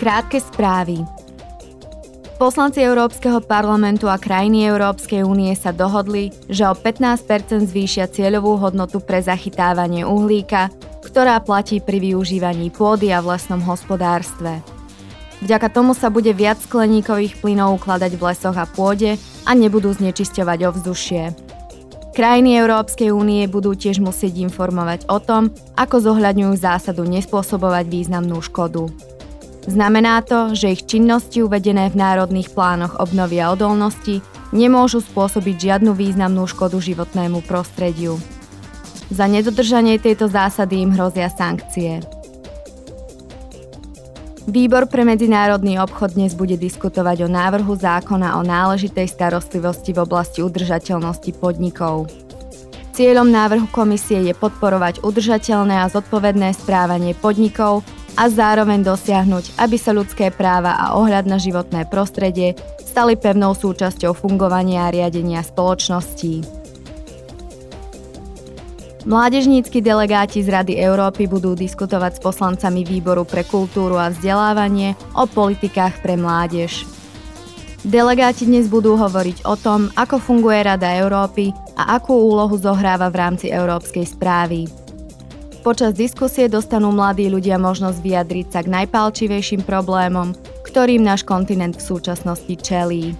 Krátke správy. Poslanci Európskeho parlamentu a krajiny Európskej únie sa dohodli, že o 15% zvýšia cieľovú hodnotu pre zachytávanie uhlíka, ktorá platí pri využívaní pôdy a v lesnom hospodárstve. Vďaka tomu sa bude viac skleníkových plynov ukladať v lesoch a pôde a nebudú znečisťovať ovzdušie. Krajiny Európskej únie budú tiež musieť informovať o tom, ako zohľadňujú zásadu nespôsobovať významnú škodu. Znamená to, že ich činnosti uvedené v národných plánoch obnovy a odolnosti nemôžu spôsobiť žiadnu významnú škodu životnému prostrediu. Za nedodržanie tejto zásady im hrozia sankcie. Výbor pre medzinárodný obchod dnes bude diskutovať o návrhu zákona o náležitej starostlivosti v oblasti udržateľnosti podnikov. Cieľom návrhu komisie je podporovať udržateľné a zodpovedné správanie podnikov a zároveň dosiahnuť, aby sa ľudské práva a ohľad na životné prostredie stali pevnou súčasťou fungovania a riadenia spoločností. Mládežnícki delegáti z Rady Európy budú diskutovať s poslancami Výboru pre kultúru a vzdelávanie o politikách pre mládež. Delegáti dnes budú hovoriť o tom, ako funguje Rada Európy a akú úlohu zohráva v rámci európskej správy. Počas diskusie dostanú mladí ľudia možnosť vyjadriť sa k najpálčivejším problémom, ktorým náš kontinent v súčasnosti čelí.